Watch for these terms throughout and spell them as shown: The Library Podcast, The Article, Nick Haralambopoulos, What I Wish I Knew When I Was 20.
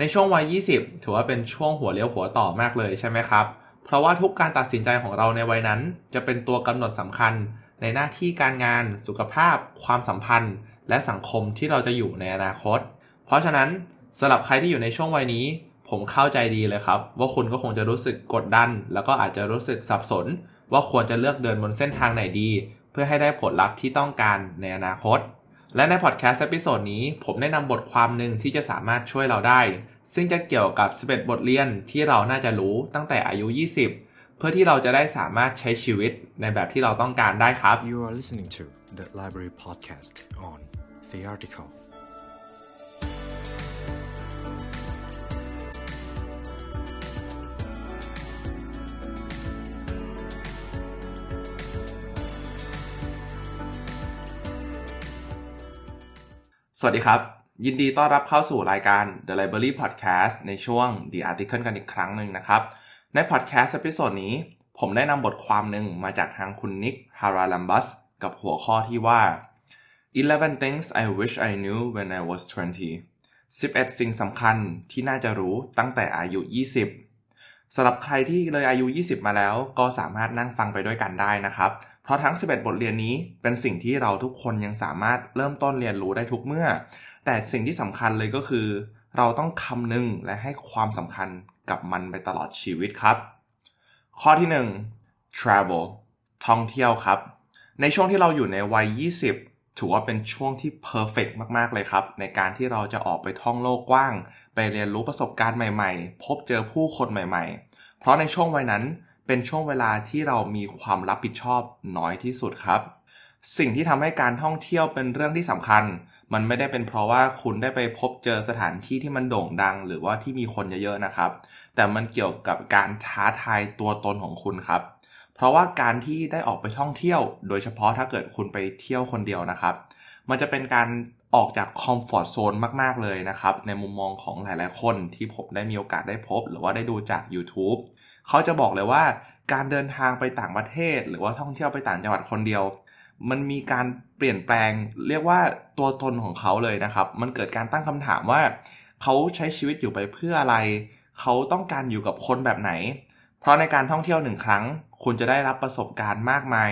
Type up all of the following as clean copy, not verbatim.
ในช่วงวัย20ถือว่าเป็นช่วงหัวเลี้ยวหัวต่อมากเลยใช่ไหมครับเพราะว่าทุกการตัดสินใจของเราในวัยนั้นจะเป็นตัวกำหนดสำคัญในหน้าที่การงานสุขภาพความสัมพันธ์และสังคมที่เราจะอยู่ในอนาคตเพราะฉะนั้นสำหรับใครที่อยู่ในช่วงวัยนี้ผมเข้าใจดีเลยครับว่าคุณก็คงจะรู้สึกกดดันแล้วก็อาจจะรู้สึกสับสนว่าควรจะเลือกเดินบนเส้นทางไหนดีเพื่อให้ได้ผลลัพธ์ที่ต้องการในอนาคตและในพอดแคสต์เอพิโซดนี้ผมได้นำบทความหนึ่งที่จะสามารถช่วยเราได้ซึ่งจะเกี่ยวกับ11บทเรียนที่เราน่าจะรู้ตั้งแต่อายุ20เพื่อที่เราจะได้สามารถใช้ชีวิตในแบบที่เราต้องการได้ครับ You are listening to the Library Podcast on The Articleสวัสดีครับยินดีต้อนรับเข้าสู่รายการ The Library Podcast ในช่วง The Article กันอีกครั้งหนึ่งนะครับในพอดแคสต์เอพิโซดนี้ผมได้นำบทความหนึ่งมาจากทางคุณนิกฮาราลัมบัสกับหัวข้อที่ว่า11 things I wish I knew when I was 20 11 สิ่งสำคัญที่น่าจะรู้ตั้งแต่อายุ20สำหรับใครที่เลยอายุ20มาแล้วก็สามารถนั่งฟังไปด้วยกันได้นะครับเพราะทั้ง11บทเรียนนี้เป็นสิ่งที่เราทุกคนยังสามารถเริ่มต้นเรียนรู้ได้ทุกเมื่อแต่สิ่งที่สำคัญเลยก็คือเราต้องคำนึงและให้ความสำคัญกับมันไปตลอดชีวิตครับข้อที่1 travel ท่องเที่ยวครับในช่วงที่เราอยู่ในวัย20ถือว่าเป็นช่วงที่ perfect มากๆเลยครับในการที่เราจะออกไปท่องโลกกว้างไปเรียนรู้ประสบการณ์ใหม่ๆพบเจอผู้คนใหม่ๆเพราะในช่วงวัยนั้นเป็นช่วงเวลาที่เรามีความรับผิดชอบน้อยที่สุดครับสิ่งที่ทำให้การท่องเที่ยวเป็นเรื่องที่สำคัญมันไม่ได้เป็นเพราะว่าคุณได้ไปพบเจอสถานที่ที่มันโด่งดังหรือว่าที่มีคนเยอะๆนะครับแต่มันเกี่ยวกับการท้าทายตัวตนของคุณครับเพราะว่าการที่ได้ออกไปท่องเที่ยวโดยเฉพาะถ้าเกิดคุณไปเที่ยวคนเดียวนะครับมันจะเป็นการออกจากคอมฟอร์ตโซนมากๆเลยนะครับในมุมมองของหลายๆคนที่ผมได้มีโอกาสได้พบหรือว่าได้ดูจาก YouTubeเขาจะบอกเลยว่าการเดินทางไปต่างประเทศหรือว่าท่องเที่ยวไปต่างจังหวัดคนเดียวมันมีการเปลี่ยนแปลงเรียกว่าตัวตนของเขาเลยนะครับมันเกิดการตั้งคำถามว่าเขาใช้ชีวิตอยู่ไปเพื่ออะไรเขาต้องการอยู่กับคนแบบไหนเพราะในการท่องเที่ยว1ครั้งคุณจะได้รับประสบการณ์มากมาย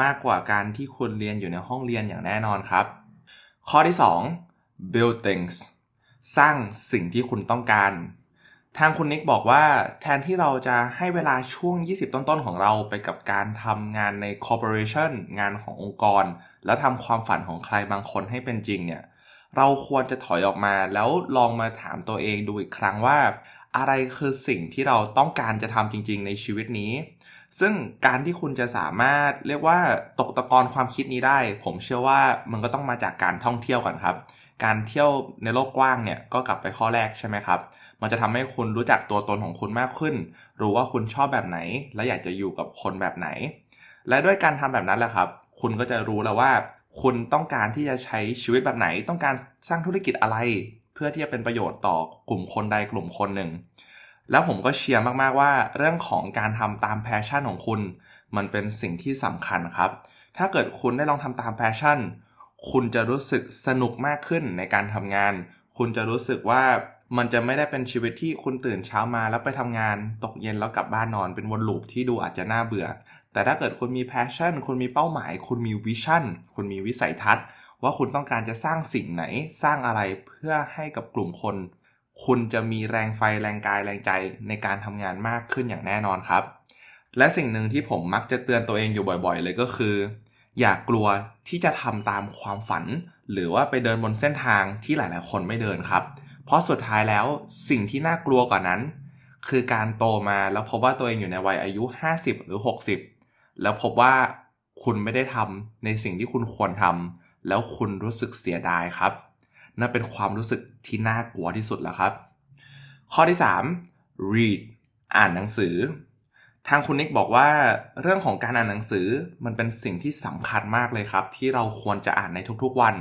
มากกว่าการที่คุณเรียนอยู่ในห้องเรียนอย่างแน่นอนครับข้อที่2 build things สร้างสิ่งที่คุณต้องการทางคุณนิกบอกว่าแทนที่เราจะให้เวลาช่วง20ต้นๆของเราไปกับการทำงานใน corporation งานขององค์กรแล้วทำความฝันของใครบางคนให้เป็นจริงเนี่ยเราควรจะถอยออกมาแล้วลองมาถามตัวเองดูอีกครั้งว่าอะไรคือสิ่งที่เราต้องการจะทำจริงๆในชีวิตนี้ซึ่งการที่คุณจะสามารถเรียกว่าตกตะกอนความคิดนี้ได้ผมเชื่อว่ามันก็ต้องมาจากการท่องเที่ยวก่อนครับการเที่ยวในโลกกว้างเนี่ยก็กลับไปข้อแรกใช่ไหมครับมันจะทำให้คุณรู้จักตัวตนของคุณมากขึ้นรู้ว่าคุณชอบแบบไหนและอยากจะอยู่กับคนแบบไหนและด้วยการทำแบบนั้นแหละครับคุณก็จะรู้แล้วว่าคุณต้องการที่จะใช้ชีวิตแบบไหนต้องการสร้างธุรกิจอะไรเพื่อที่จะเป็นประโยชน์ต่อกลุ่มคนใดกลุ่มคนหนึ่งแล้วผมก็เชียร์มากๆว่าเรื่องของการทำตามแพชชั่นของคุณมันเป็นสิ่งที่สำคัญครับถ้าเกิดคุณได้ลองทำตามแพชชั่นคุณจะรู้สึกสนุกมากขึ้นในการทำงานคุณจะรู้สึกว่ามันจะไม่ได้เป็นชีวิตที่คุณตื่นเช้ามาแล้วไปทำงานตกเย็นแล้วกลับบ้านนอนเป็นวนลูปที่ดูอาจจะน่าเบื่อแต่ถ้าเกิดคุณมีแพชชั่นคุณมีเป้าหมายคุณมีวิชั่นคุณมีวิสัยทัศน์ว่าคุณต้องการจะสร้างสิ่งไหนสร้างอะไรเพื่อให้กับกลุ่มคนคุณจะมีแรงไฟแรงกายแรงใจในการทำงานมากขึ้นอย่างแน่นอนครับและสิ่งหนึ่งที่ผมมักจะเตือนตัวเองอยู่บ่อยๆเลยก็คืออย่ากลัวที่จะทำตามความฝันหรือว่าไปเดินบนเส้นทางที่หลายๆคนไม่เดินครับเพราะสุดท้ายแล้วสิ่งที่น่ากลัวกว่านั้นคือการโตมาแล้วพบว่าตัวเองอยู่ในวัยอายุ50หรือ60แล้วพบว่าคุณไม่ได้ทำในสิ่งที่คุณควรทำแล้วคุณรู้สึกเสียดายครับนั่นเป็นความรู้สึกที่น่ากลัวที่สุดแล้วครับข้อที่3 read อ่านหนังสือทางคุณนิกบอกว่าเรื่องของการอ่านหนังสือมันเป็นสิ่งที่สำคัญมากเลยครับที่เราควรจะอ่านในทุกๆวัน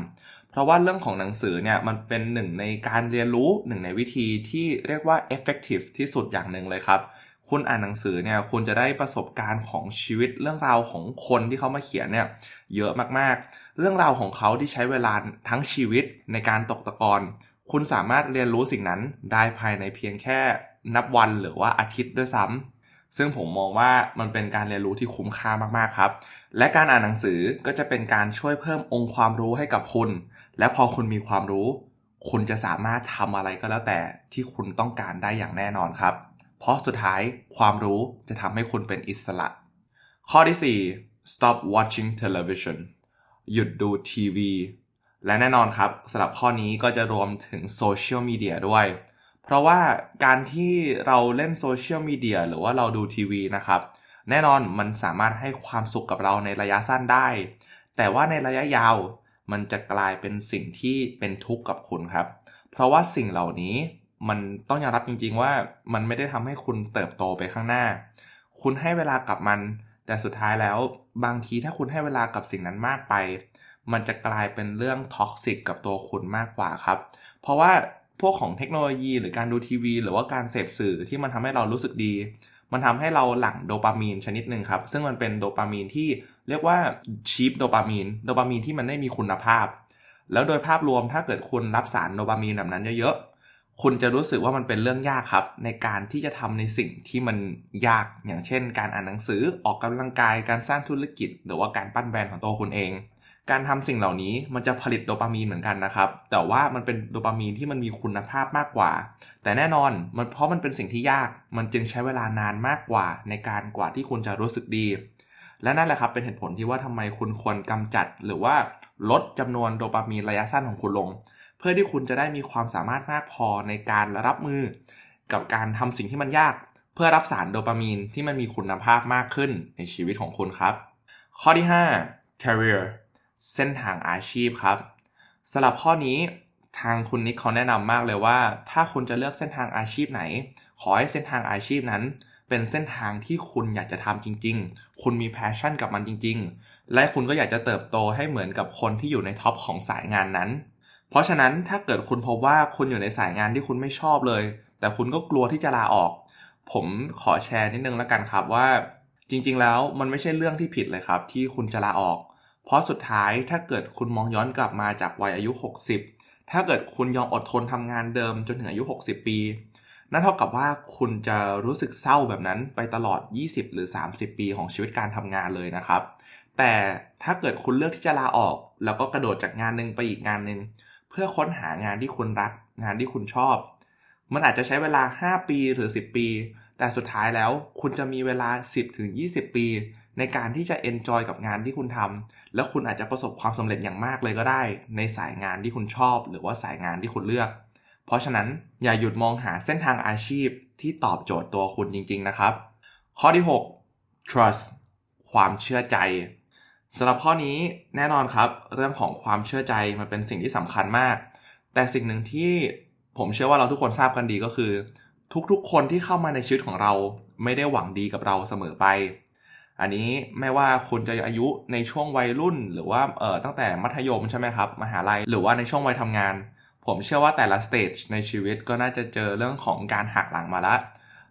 เพราะว่าเรื่องของหนังสือเนี่ยมันเป็นหนึ่งในการเรียนรู้หนึ่งในวิธีที่เรียกว่า effective ที่สุดอย่างหนึ่งเลยครับคุณอ่านหนังสือเนี่ยคุณจะได้ประสบการณ์ของชีวิตเรื่องราวของคนที่เขามาเขียนเนี่ยเยอะมากๆเรื่องราวของเขาที่ใช้เวลาทั้งชีวิตในการตกตะกอน คุณสามารถเรียนรู้สิ่งนั้นได้ภายในเพียงแค่นับวันหรือว่าอาทิตย์ด้วยซ้ำซึ่งผมมองว่ามันเป็นการเรียนรู้ที่คุ้มค่ามากๆครับและการอ่านหนังสือก็จะเป็นการช่วยเพิ่มองค์ความรู้ให้กับคุณและพอคุณมีความรู้คุณจะสามารถทำอะไรก็แล้วแต่ที่คุณต้องการได้อย่างแน่นอนครับเพราะสุดท้ายความรู้จะทำให้คุณเป็นอิสระข้อที่4 stop watching television หยุดดูทีวีและแน่นอนครับสำหรับข้อนี้ก็จะรวมถึงโซเชียลมีเดียด้วยเพราะว่าการที่เราเล่นโซเชียลมีเดียหรือว่าเราดูทีวีนะครับแน่นอนมันสามารถให้ความสุขกับเราในระยะสั้นได้แต่ว่าในระยะยาวมันจะกลายเป็นสิ่งที่เป็นทุกข์กับคุณครับเพราะว่าสิ่งเหล่านี้มันต้องยอมรับจริงๆว่ามันไม่ได้ทำให้คุณเติบโตไปข้างหน้าคุณให้เวลากับมันแต่สุดท้ายแล้วบางทีถ้าคุณให้เวลากับสิ่งนั้นมากไปมันจะกลายเป็นเรื่องท็อกซิกกับตัวคุณมากกว่าครับเพราะว่าพวกของเทคโนโลยีหรือการดูทีวีหรือว่าการเสพสื่อที่มันทำให้เรารู้สึกดีมันทำให้เราหลั่งโดปามีนชนิดหนึ่งครับซึ่งมันเป็นโดปามีนที่เรียกว่าชีพโดปามีนที่มันไม่มีคุณภาพแล้วโดยภาพรวมถ้าเกิดคุณรับสารโดปามีนแบบนั้นเยอะๆคุณจะรู้สึกว่ามันเป็นเรื่องยากครับในการที่จะทำในสิ่งที่มันยากอย่างเช่นการอ่านหนังสือออกกำลังกายการสร้างธุรกิจหรือว่าการปั้นแบรนด์ของตัวคุณเองการทำสิ่งเหล่านี้มันจะผลิตโดปามีนเหมือนกันนะครับแต่ว่ามันเป็นโดปามีนที่มันมีคุณภาพมากกว่าแต่แน่นอนมันเพราะมันเป็นสิ่งที่ยากมันจึงใช้เวลานานมากกว่าในการกว่าที่คุณจะรู้สึกดีและนั่นแหละครับเป็นเหตุผลที่ว่าทำไมคุณควรกำจัดหรือว่าลดจำนวนโดปามีนระยะสั้นของคุณลงเพื่อที่คุณจะได้มีความสามารถมากพอในการรับมือกับการทำสิ่งที่มันยากเพื่อรับสารโดปามีนที่มันมีคุณภาพมากขึ้นในชีวิตของคุณครับข้อที่5 careerเส้นทางอาชีพครับสำหรับข้อนี้ทางคุณนิกเขาแนะนำมากเลยว่าถ้าคุณจะเลือกเส้นทางอาชีพไหนขอให้เส้นทางอาชีพนั้นเป็นเส้นทางที่คุณอยากจะทำจริงๆคุณมีแพชชั่นกับมันจริงๆและคุณก็อยากจะเติบโตให้เหมือนกับคนที่อยู่ในท็อปของสายงานนั้นเพราะฉะนั้นถ้าเกิดคุณพบว่าคุณอยู่ในสายงานที่คุณไม่ชอบเลยแต่คุณก็กลัวที่จะลาออกผมขอแชร์นิดนึงแล้วกันครับว่าจริงๆแล้วมันไม่ใช่เรื่องที่ผิดเลยครับที่คุณจะลาออกเพราะสุดท้ายถ้าเกิดคุณมองย้อนกลับมาจากวัยอายุ60ถ้าเกิดคุณยังอดทนทำงานเดิมจนถึงอายุ60ปีนั่นเท่ากับว่าคุณจะรู้สึกเศร้าแบบนั้นไปตลอด20หรือ30ปีของชีวิตการทำงานเลยนะครับแต่ถ้าเกิดคุณเลือกที่จะลาออกแล้วก็กระโดดจากงานนึงไปอีกงานนึงเพื่อค้นหางานที่คุณรักงานที่คุณชอบมันอาจจะใช้เวลา5ปีหรือ10ปีแต่สุดท้ายแล้วคุณจะมีเวลา 10-20 ปีในการที่จะ enjoy กับงานที่คุณทำแล้วคุณอาจจะประสบความสำเร็จอย่างมากเลยก็ได้ในสายงานที่คุณชอบหรือว่าสายงานที่คุณเลือกเพราะฉะนั้นอย่าหยุดมองหาเส้นทางอาชีพที่ตอบโจทย์ตัวคุณจริงๆนะครับข้อที่6 trust ความเชื่อใจสำหรับข้อนี้แน่นอนครับเรื่องของความเชื่อใจมันเป็นสิ่งที่สำคัญมากแต่สิ่งหนึ่งที่ผมเชื่อว่าเราทุกคนทราบกันดีก็คือทุกๆคนที่เข้ามาในชีวิตของเราไม่ได้หวังดีกับเราเสมอไปอันนี้ไม่ว่าคุณจะอายุในช่วงวัยรุ่นหรือว่าตั้งแต่มัธยมใช่ไหมครับมหาลัยหรือว่าในช่วงวัยทำงานผมเชื่อว่าแต่ละสเตจในชีวิตก็น่าจะเจอเรื่องของการหักหลังมาละ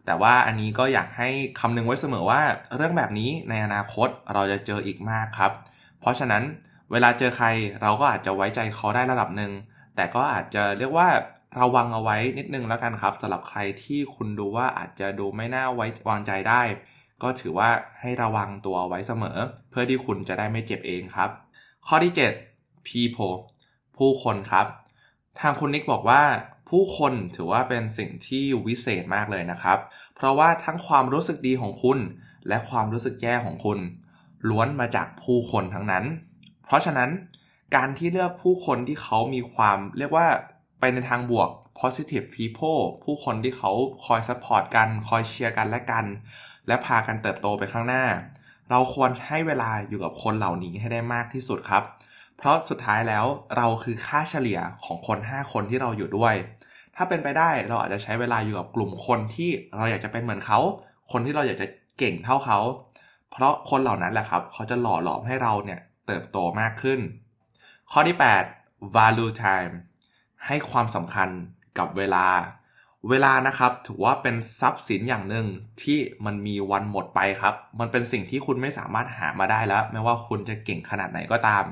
แต่ว่าอันนี้ก็อยากให้คำนึงไว้เสมอว่าเรื่องแบบนี้ในอนาคตเราจะเจออีกมากครับเพราะฉะนั้นเวลาเจอใครเราก็อาจจะไว้ใจเขาได้ระดับนึงแต่ก็อาจจะเรียกว่าระวังเอาไว้นิดนึงแล้วกันครับสำหรับใครที่คุณดูว่าอาจจะดูไม่น่าไว้วางใจได้ก็ถือว่าให้ระวังตัวไว้เสมอเพื่อที่คุณจะได้ไม่เจ็บเองครับข้อที่7 people ผู้คนครับทางคุณนิกบอกว่าผู้คนถือว่าเป็นสิ่งที่วิเศษมากเลยนะครับเพราะว่าทั้งความรู้สึกดีของคุณและความรู้สึกแย่ของคุณล้วนมาจากผู้คนทั้งนั้นเพราะฉะนั้นการที่เลือกผู้คนที่เขามีความเรียกว่าไปในทางบวก positive people ผู้คนที่เขาคอยซัพพอร์ตกันคอยเชียร์กันและกันและพากันเติบโตไปข้างหน้าเราควรให้เวลาอยู่กับคนเหล่านี้ให้ได้มากที่สุดครับเพราะสุดท้ายแล้วเราคือค่าเฉลี่ยของคน5คนที่เราอยู่ด้วยถ้าเป็นไปได้เราอาจจะใช้เวลาอยู่กับกลุ่มคนที่เราอยากจะเป็นเหมือนเขาคนที่เราอยากจะเก่งเท่าเขาเพราะคนเหล่านั้นแหละครับเขาจะหล่อหลอมให้เราเนี่ยเติบโตมากขึ้นข้อที่8 value time ให้ความสำคัญกับเวลานะครับถือว่าเป็นทรัพย์สินอย่างหนึ่งที่มันมีวันหมดไปครับมันเป็นสิ่งที่คุณไม่สามารถหามาได้แล้วไม่ว่าคุณจะเก่งขนาดไหนก็ตาม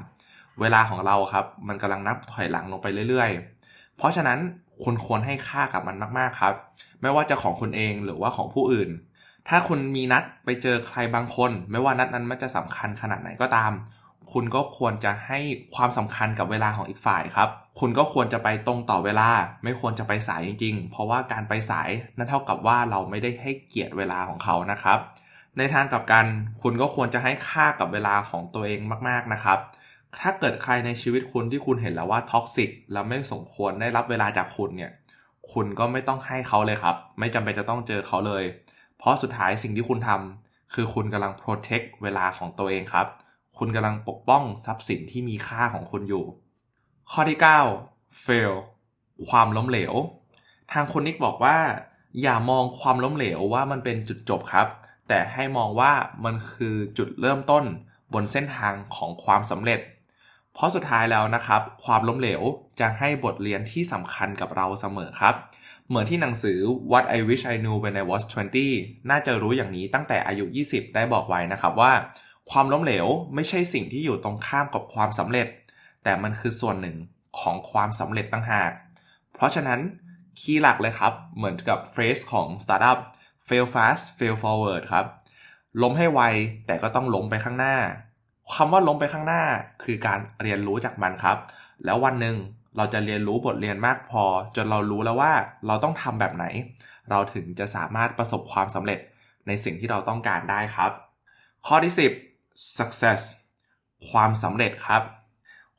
เวลาของเราครับมันกำลังนับถอยหลังลงไปเรื่อยๆ เพราะฉะนั้นคุณควรให้ค่ากับมันมากๆครับไม่ว่าจะของคุณเองหรือว่าของผู้อื่นถ้าคุณมีนัดไปเจอใครบางคนไม่ว่านัดนั้นมันจะสำคัญขนาดไหนก็ตามคุณก็ควรจะให้ความสำคัญกับเวลาของอีกฝ่ายครับคุณก็ควรจะไปตรงต่อเวลาไม่ควรจะไปสายจริงๆเพราะว่าการไปสายนั่นเท่ากับว่าเราไม่ได้ให้เกียรติเวลาของเขานะครับในทางกลับกันคุณก็ควรจะให้ค่ากับเวลาของตัวเองมากๆนะครับถ้าเกิดใครในชีวิตคุณที่คุณเห็นแล้วว่าท็อกซิกแล้วไม่สมควรได้รับเวลาจากคุณเนี่ยคุณก็ไม่ต้องให้เขาเลยครับไม่จำเป็นจะต้องเจอเขาเลยเพราะสุดท้ายสิ่งที่คุณทำคือคุณกำลังโปรเทคเวลาของตัวเองครับคุณกำลังปกป้องทรัพย์สินที่มีค่าของคุณอยู่ข้อที่9 fail ความล้มเหลวทางคุณนิกบอกว่าอย่ามองความล้มเหลวว่ามันเป็นจุดจบครับแต่ให้มองว่ามันคือจุดเริ่มต้นบนเส้นทางของความสำเร็จเพราะสุดท้ายแล้วนะครับความล้มเหลวจะให้บทเรียนที่สำคัญกับเราเสมอครับเหมือนที่หนังสือ What I Wish I Knew When I Was 20 น่าจะรู้อย่างนี้ตั้งแต่อายุ 20 ได้บอกไว้นะครับว่าความล้มเหลวไม่ใช่สิ่งที่อยู่ตรงข้ามกับความสำเร็จแต่มันคือส่วนหนึ่งของความสำเร็จต่างหากเพราะฉะนั้นคีย์หลักเลยครับเหมือนกับเฟสของ Startup Fail Fast Fail Forward ครับล้มให้ไวแต่ก็ต้องล้มไปข้างหน้าคำว่าล้มไปข้างหน้าคือการเรียนรู้จากมันครับแล้ววันหนึ่งเราจะเรียนรู้บทเรียนมากพอจนเรารู้แล้วว่าเราต้องทำแบบไหนเราถึงจะสามารถประสบความสำเร็จในสิ่งที่เราต้องการได้ครับข้อที่10 success ความสำเร็จครับ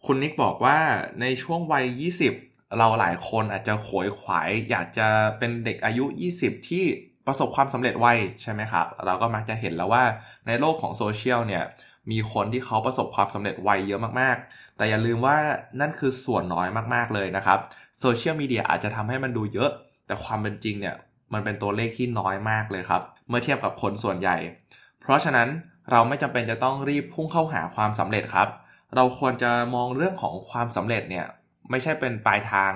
คุณนิกบอกว่าในช่วงวัย20เราหลายคนอาจจะโหยหวายอยากจะเป็นเด็กอายุ20ที่ประสบความสำเร็จไวใช่ไหมครับเราก็มักจะเห็นแล้วว่าในโลกของโซเชียลเนี่ยมีคนที่เขาประสบความสำเร็จไวเยอะมากๆแต่อย่าลืมว่านั่นคือส่วนน้อยมากๆเลยนะครับโซเชียลมีเดียอาจจะทำให้มันดูเยอะแต่ความเป็นจริงเนี่ยมันเป็นตัวเลขที่น้อยมากเลยครับเมื่อเทียบกับคนส่วนใหญ่เพราะฉะนั้นเราไม่จำเป็นจะต้องรีบพุ่งเข้าหาความสำเร็จครับเราควรจะมองเรื่องของความสำเร็จเนี่ยไม่ใช่เป็นปลายทาง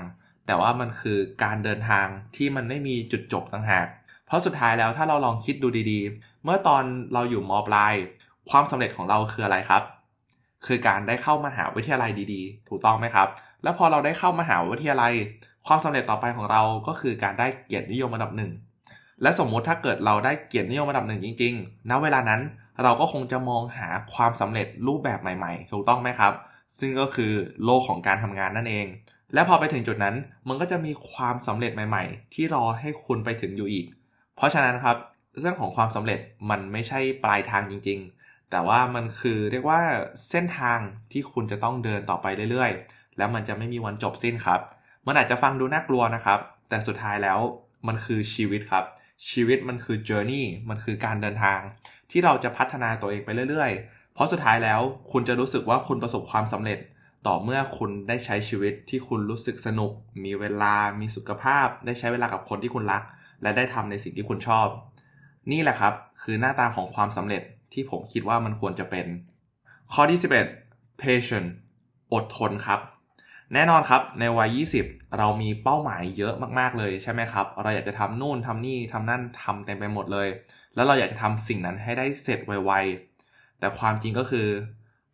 แต่ว่ามันคือการเดินทางที่มันไม่มีจุดจบต่างหากเพราะสุดท้ายแล้วถ้าเราลองคิดดูดีๆเมื่อตอนเราอยู่ม.ปลายความสำเร็จของเราคืออะไรครับคือการได้เข้ามหาวิทยาลัยดีๆถูกต้องไหมครับแล้วพอเราได้เข้ามหาวิทยาลัยความสำเร็จต่อไปของเราก็คือการได้เกียรตินิยมระดับหนึ่งและสมมติถ้าเกิดเราได้เกียรตินิยมระดับหนึ่งจริงๆณเวลานั้นเราก็คงจะมองหาความสำเร็จรูปแบบใหม่ๆถูกต้องไหมครับซึ่งก็คือโลกของการทำงานนั่นเองและพอไปถึงจุดนั้นมันก็จะมีความสำเร็จใหม่ๆที่รอให้คุณไปถึงอยู่อีกเพราะฉะนั้นครับเรื่องของความสำเร็จมันไม่ใช่ปลายทางจริงๆแต่ว่ามันคือเรียกว่าเส้นทางที่คุณจะต้องเดินต่อไปเรื่อยๆแล้วมันจะไม่มีวันจบสิ้นครับมันอาจจะฟังดูน่ากลัวนะครับแต่สุดท้ายแล้วมันคือชีวิตครับชีวิตมันคือ journey มันคือการเดินทางที่เราจะพัฒนาตัวเองไปเรื่อยๆเพราะสุดท้ายแล้วคุณจะรู้สึกว่าคุณประสบความสำเร็จต่อเมื่อคุณได้ใช้ชีวิตที่คุณรู้สึกสนุกมีเวลามีสุขภาพได้ใช้เวลากับคนที่คุณรักและได้ทำในสิ่งที่คุณชอบนี่แหละครับคือหน้าตาของความสำเร็จที่ผมคิดว่ามันควรจะเป็นข้อที่11 patient อดทนครับแน่นอนครับในวัย20เรามีเป้าหมายเยอะมากๆเลยใช่ไหมครับเราอยากจะทำนู่นทำนี่ทำนั่นทำเต็มไปหมดเลยแล้วเราอยากจะทำสิ่งนั้นให้ได้เสร็จไวๆแต่ความจริงก็คือ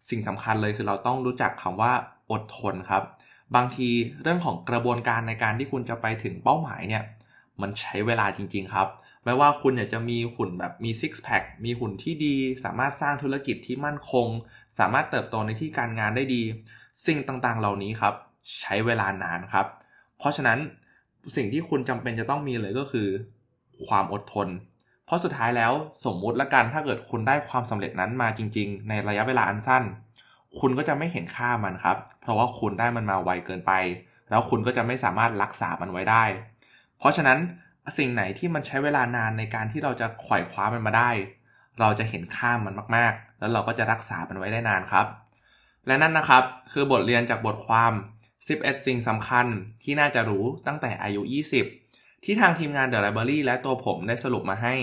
สิ่งสำคัญเลยคือเราต้องรู้จักคำว่าอดทนครับบางทีเรื่องของกระบวนการในการที่คุณจะไปถึงเป้าหมายเนี่ยมันใช้เวลาจริงๆครับไม่ว่าคุณอยากจะมีหุ่นแบบมีซิกแพคมีหุ่นที่ดีสามารถสร้างธุรกิจที่มั่นคงสามารถเติบโตในที่การงานได้ดีสิ่งต่างๆเหล่านี้ครับใช้เวลานานครับเพราะฉะนั้นสิ่งที่คุณจำเป็นจะต้องมีเลยก็คือความอดทนเพราะสุดท้ายแล้วสมมุติละกันถ้าเกิดคุณได้ความสำเร็จนั้นมาจริงๆในระยะเวลาอันสั้นคุณก็จะไม่เห็นค่ามันครับเพราะว่าคุณได้มันมาไวเกินไปแล้วคุณก็จะไม่สามารถรักษามันไว้ได้เพราะฉะนั้นสิ่งไหนที่มันใช้เวลานานในการที่เราจะไขว่คว้ามันมาได้เราจะเห็นค่ามันมากๆแล้วเราก็จะรักษามันไว้ได้นานครับและนั่นนะครับคือบทเรียนจากบทความ11สิ่งสำคัญที่น่าจะรู้ตั้งแต่อายุ20ที่ทางทีมงาน The Library และตัวผมได้สรุปมาให้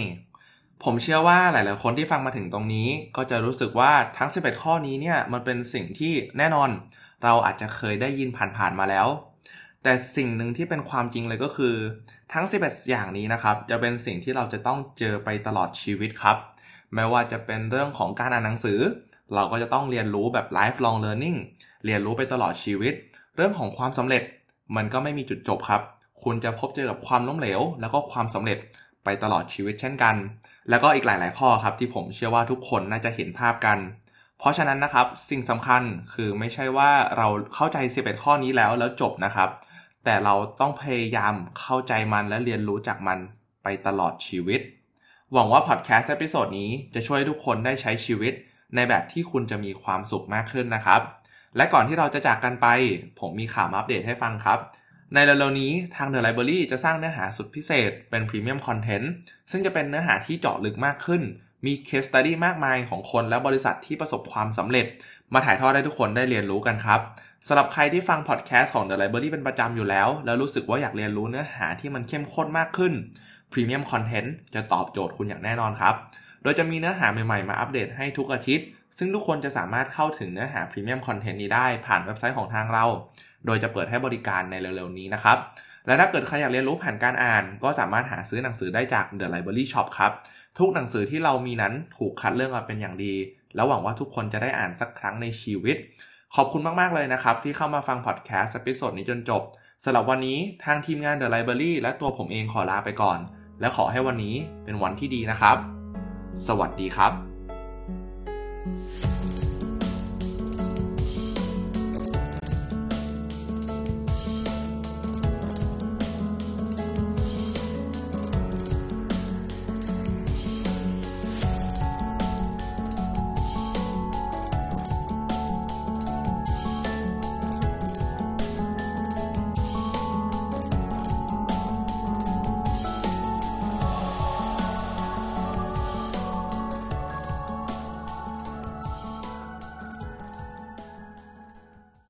ผมเชื่อว่าหลายๆคนที่ฟังมาถึงตรงนี้ก็จะรู้สึกว่าทั้ง11ข้อนี้เนี่ยมันเป็นสิ่งที่แน่นอนเราอาจจะเคยได้ยินผ่านๆมาแล้วแต่สิ่งหนึ่งที่เป็นความจริงเลยก็คือทั้ง11อย่างนี้นะครับจะเป็นสิ่งที่เราจะต้องเจอไปตลอดชีวิตครับไม่ว่าจะเป็นเรื่องของการอ่านหนังสือเราก็จะต้องเรียนรู้แบบ lifelong learning เรียนรู้ไปตลอดชีวิตเรื่องของความสำเร็จ มันก็ไม่มีจุดจบครับคุณจะพบเจอกับความล้มเหลวแล้วก็ความสำเร็จไปตลอดชีวิตเช่นกันแล้วก็อีกหลายๆข้อครับที่ผมเชื่อว่าทุกคนน่าจะเห็นภาพกันเพราะฉะนั้นนะครับสิ่งสำคัญคือไม่ใช่ว่าเราเข้าใจ11ข้อนี้แล้วจบนะครับแต่เราต้องพยายามเข้าใจมันและเรียนรู้จากมันไปตลอดชีวิตหวังว่าพอดแคสต์เอพิโซดนี้จะช่วยทุกคนได้ใช้ชีวิตในแบบที่คุณจะมีความสุขมากขึ้นนะครับและก่อนที่เราจะจากกันไปผมมีข่าวอัปเดตให้ฟังครับในเร็วๆนี้ทาง The Library จะสร้างเนื้อหาสุดพิเศษเป็น Premium Content ซึ่งจะเป็นเนื้อหาที่เจาะลึกมากขึ้นมี Case Study มากมายของคนและบริษัทที่ประสบความสำเร็จมาถ่ายทอดให้ทุกคนได้เรียนรู้กันครับสำหรับใครที่ฟังพอดแคสต์ของ The Library เป็นประจำอยู่แล้วรู้สึกว่าอยากเรียนรู้เนื้อหาที่มันเข้มข้นมากขึ้น Premium Content จะตอบโจทย์คุณอย่างแน่นอนครับโดยจะมีเนื้อหาใหม่ๆมาอัปเดตให้ทุกอาทิตย์ซึ่งทุกคนจะสามารถเข้าถึงเนื้อหา Premium Content นี้ได้ผ่านเว็บไซต์ของทางเราโดยจะเปิดให้บริการในเร็วๆนี้นะครับและถ้าเกิดใครอยากเรียนรู้ผ่านการอ่านก็สามารถหาซื้อหนังสือได้จาก The Library Shop ครับทุกหนังสือที่เรามีนั้นถูกคัดเลือกมาเป็นอย่างดีแล้วหวังว่าทุกคนจะได้อ่านสักครั้งในชีวิตขอบคุณมากๆเลยนะครับที่เข้ามาฟังพอดแคสต์เอพิโซดนี้จนจบสำหรับวันนี้ทางทีมงาน The Library และตัวผมเองขอลาไปก่อนและขอให้วันนี้เป็นวันที่ดีนะครับสวัสดีครับ